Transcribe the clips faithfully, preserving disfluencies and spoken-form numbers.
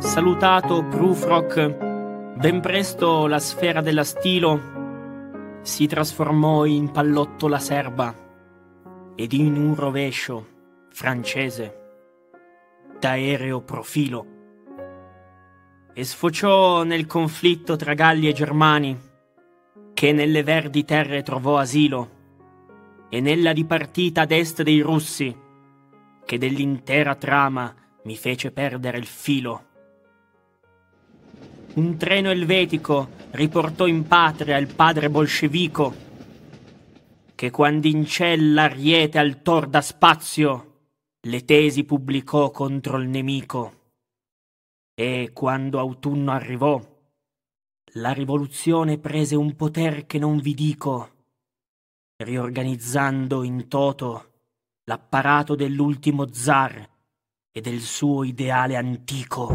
Salutato Prufrock, ben presto la sfera della stilo si trasformò in pallottola serba ed in un rovescio francese d'aereo profilo e sfociò nel conflitto tra Galli e Germani, che nelle verdi terre trovò asilo, e nella dipartita ad est dei russi, che dell'intera trama mi fece perdere il filo. Un treno elvetico riportò in patria il padre bolscevico, che quando in cella ariete al tor da spazio le tesi pubblicò contro il nemico. E quando autunno arrivò, la rivoluzione prese un poter che non vi dico, riorganizzando in toto l'apparato dell'ultimo zar e del suo ideale antico.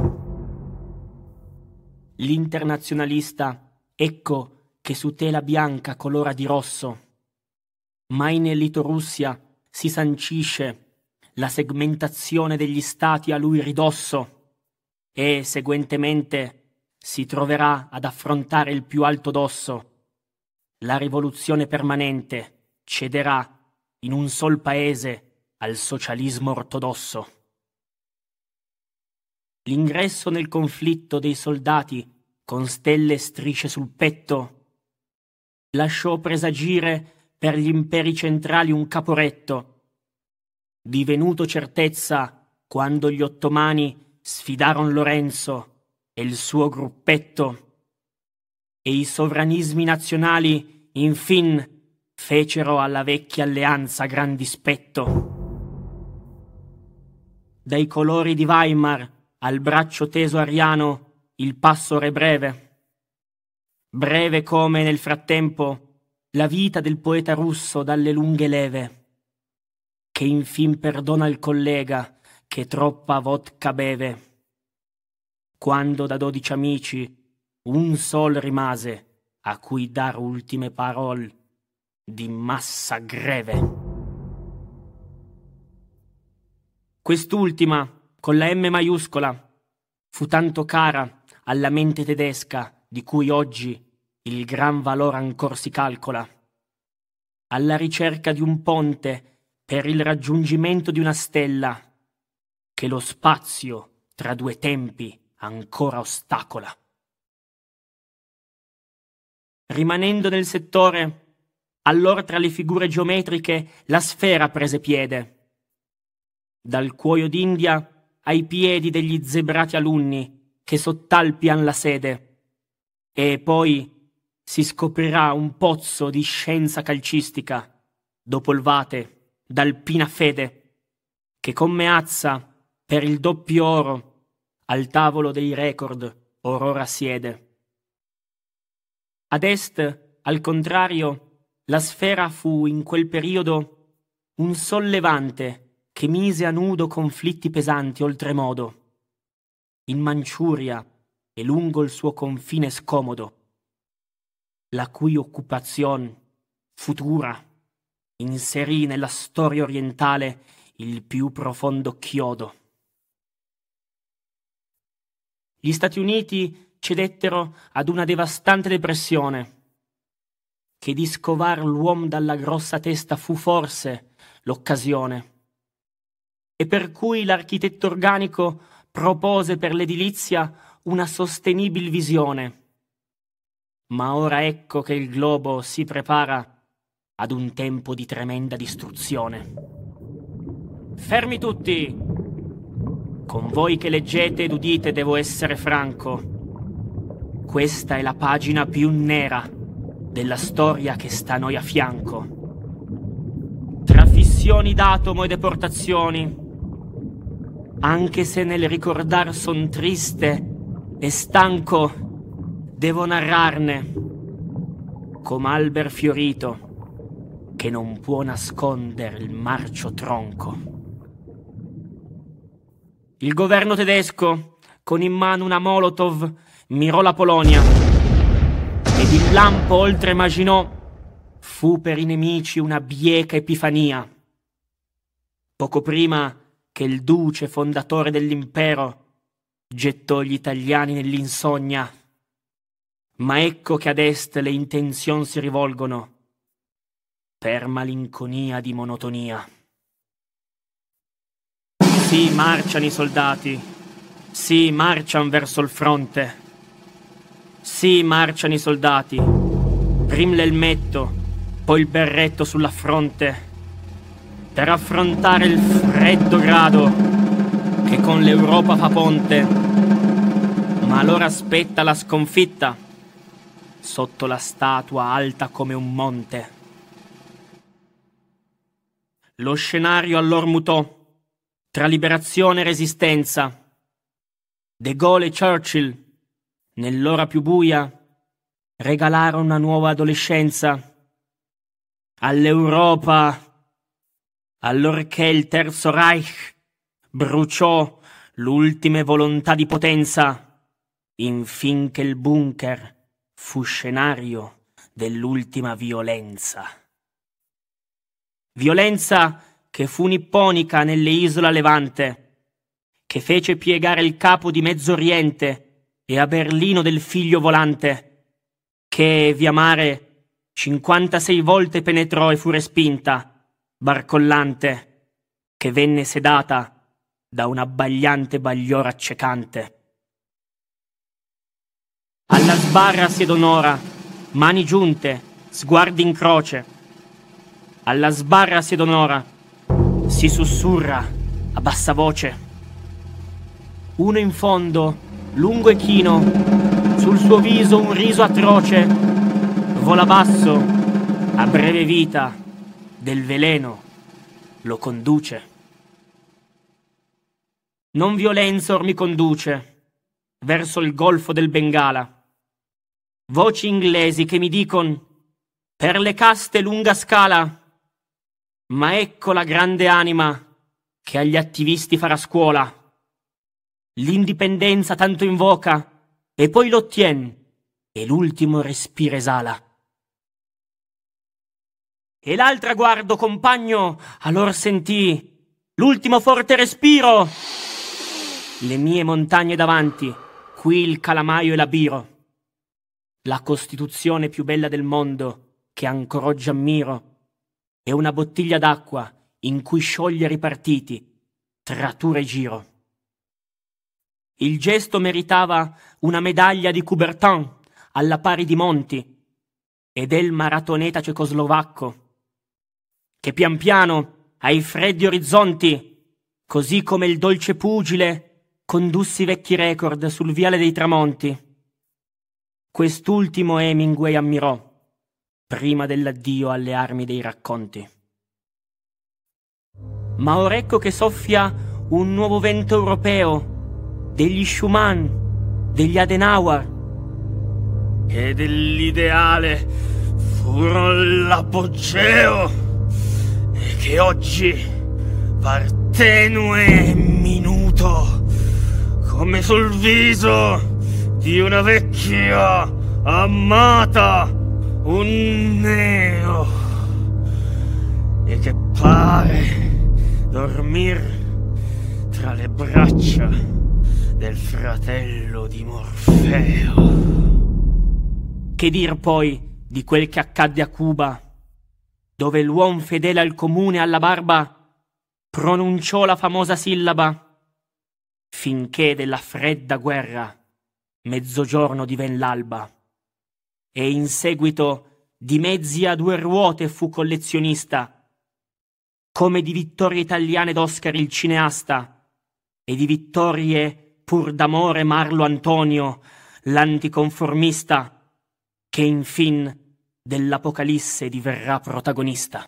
L'internazionalista, ecco che su tela bianca colora di rosso. Ma in Elitorussia si sancisce la segmentazione degli stati a lui ridosso e, seguentemente, si troverà ad affrontare il più alto dosso. La rivoluzione permanente cederà in un sol paese al socialismo ortodosso. L'ingresso nel conflitto dei soldati con stelle e strisce sul petto lasciò presagire per gli imperi centrali un caporetto, divenuto certezza quando gli ottomani sfidarono Lorenzo e il suo gruppetto, e i sovranismi nazionali, infin, fecero alla vecchia alleanza gran dispetto. Dai colori di Weimar al braccio teso ariano il passo re breve. Breve come, nel frattempo, la vita del poeta russo dalle lunghe leve, che infin perdona il collega che troppa vodka beve, quando da dodici amici un sol rimase a cui dar ultime parole di massa greve. Quest'ultima, con la M maiuscola, fu tanto cara alla mente tedesca di cui oggi il gran valore ancor si calcola, alla ricerca di un ponte per il raggiungimento di una stella che lo spazio tra due tempi ancora ostacola. Rimanendo nel settore, allora tra le figure geometriche la sfera prese piede, dal cuoio d'India ai piedi degli zebrati alunni che sott'alpi han la sede, e poi si scoprirà un pozzo di scienza calcistica, dopolvate d'alpina fede, che con Meazza per il doppio oro al tavolo dei record or ora siede. Ad est, al contrario, la sfera fu in quel periodo un sol levante che mise a nudo conflitti pesanti oltremodo, in Manciuria e lungo il suo confine scomodo, la cui occupazione futura inserì nella storia orientale il più profondo chiodo. Gli Stati Uniti cedettero ad una devastante depressione, che di scovar l'uomo dalla grossa testa fu forse l'occasione, e per cui l'architetto organico propose per l'edilizia una sostenibile visione. Ma ora ecco che il globo si prepara ad un tempo di tremenda distruzione. Fermi tutti! Con voi che leggete ed udite devo essere franco. Questa è la pagina più nera della storia che sta a noi a fianco. Tra fissioni d'atomo e deportazioni, anche se nel ricordar son triste e stanco, devo narrarne, come alber fiorito che non può nascondere il marcio tronco. Il governo tedesco, con in mano una Molotov, mirò la Polonia ed il lampo oltre Maginot fu per i nemici una bieca epifania. Poco prima che il duce fondatore dell'impero gettò gli italiani nell'insonnia, ma ecco che ad est le intenzioni si rivolgono per malinconia di monotonia. Sì, marciano i soldati, sì, marciano verso il fronte, sì, marciano i soldati, prima l'elmetto, poi il berretto sulla fronte, per affrontare il freddo grado che con l'Europa fa ponte, ma allora aspetta la sconfitta sotto la statua alta come un monte. Lo scenario allor mutò tra liberazione e resistenza. De Gaulle e Churchill, nell'ora più buia, regalarono una nuova adolescenza all'Europa, allorché il Terzo Reich bruciò l'ultime volontà di potenza, infin che il bunker fu scenario dell'ultima violenza. Violenza che fu nipponica nelle isole a Levante, che fece piegare il capo di Mezzo Oriente e a Berlino del figlio volante, che via mare cinquantasei volte penetrò e fu respinta, barcollante, che venne sedata da un abbagliante bagliore accecante. Alla sbarra si onora, mani giunte, sguardi in croce. Alla sbarra si onora, si sussurra a bassa voce. Uno in fondo, lungo e chino, sul suo viso un riso atroce, vola basso, a breve vita del veleno lo conduce. Non violenza or mi conduce verso il golfo del Bengala. Voci inglesi che mi dicon per le caste lunga scala, ma ecco la grande anima che agli attivisti farà scuola. L'indipendenza tanto invoca e poi l'ottien e l'ultimo respiro esala. E l'altra guardo compagno, allor sentì l'ultimo forte respiro. Le mie montagne davanti, qui il calamaio e l'abiro. La costituzione più bella del mondo, che ancor oggi ammiro, è una bottiglia d'acqua in cui sciogliere i partiti, trattura e giro. Il gesto meritava una medaglia di Coubertin alla pari di Monti e del maratoneta cecoslovacco, che pian piano, ai freddi orizzonti, così come il dolce pugile, condusse i vecchi record sul viale dei tramonti. Quest'ultimo Hemingway ammirò, prima dell'addio alle armi dei racconti. Ma or ecco che soffia un nuovo vento europeo, degli Schumann, degli Adenauer, e dell'ideale furono l'apogeo, che oggi par tenue minuto come sul viso di una vecchia amata un neo, e che pare dormir tra le braccia del fratello di Morfeo. Che dir poi di quel che accadde a Cuba, dove l'uomo fedele al comune e alla barba pronunciò la famosa sillaba, finché della fredda guerra mezzogiorno diven l'alba, e in seguito di mezzi a due ruote fu collezionista, come di vittorie italiane d'Oscar il cineasta, e di vittorie pur d'amore Marlo Antonio, l'anticonformista, che infin dell'Apocalisse diverrà protagonista.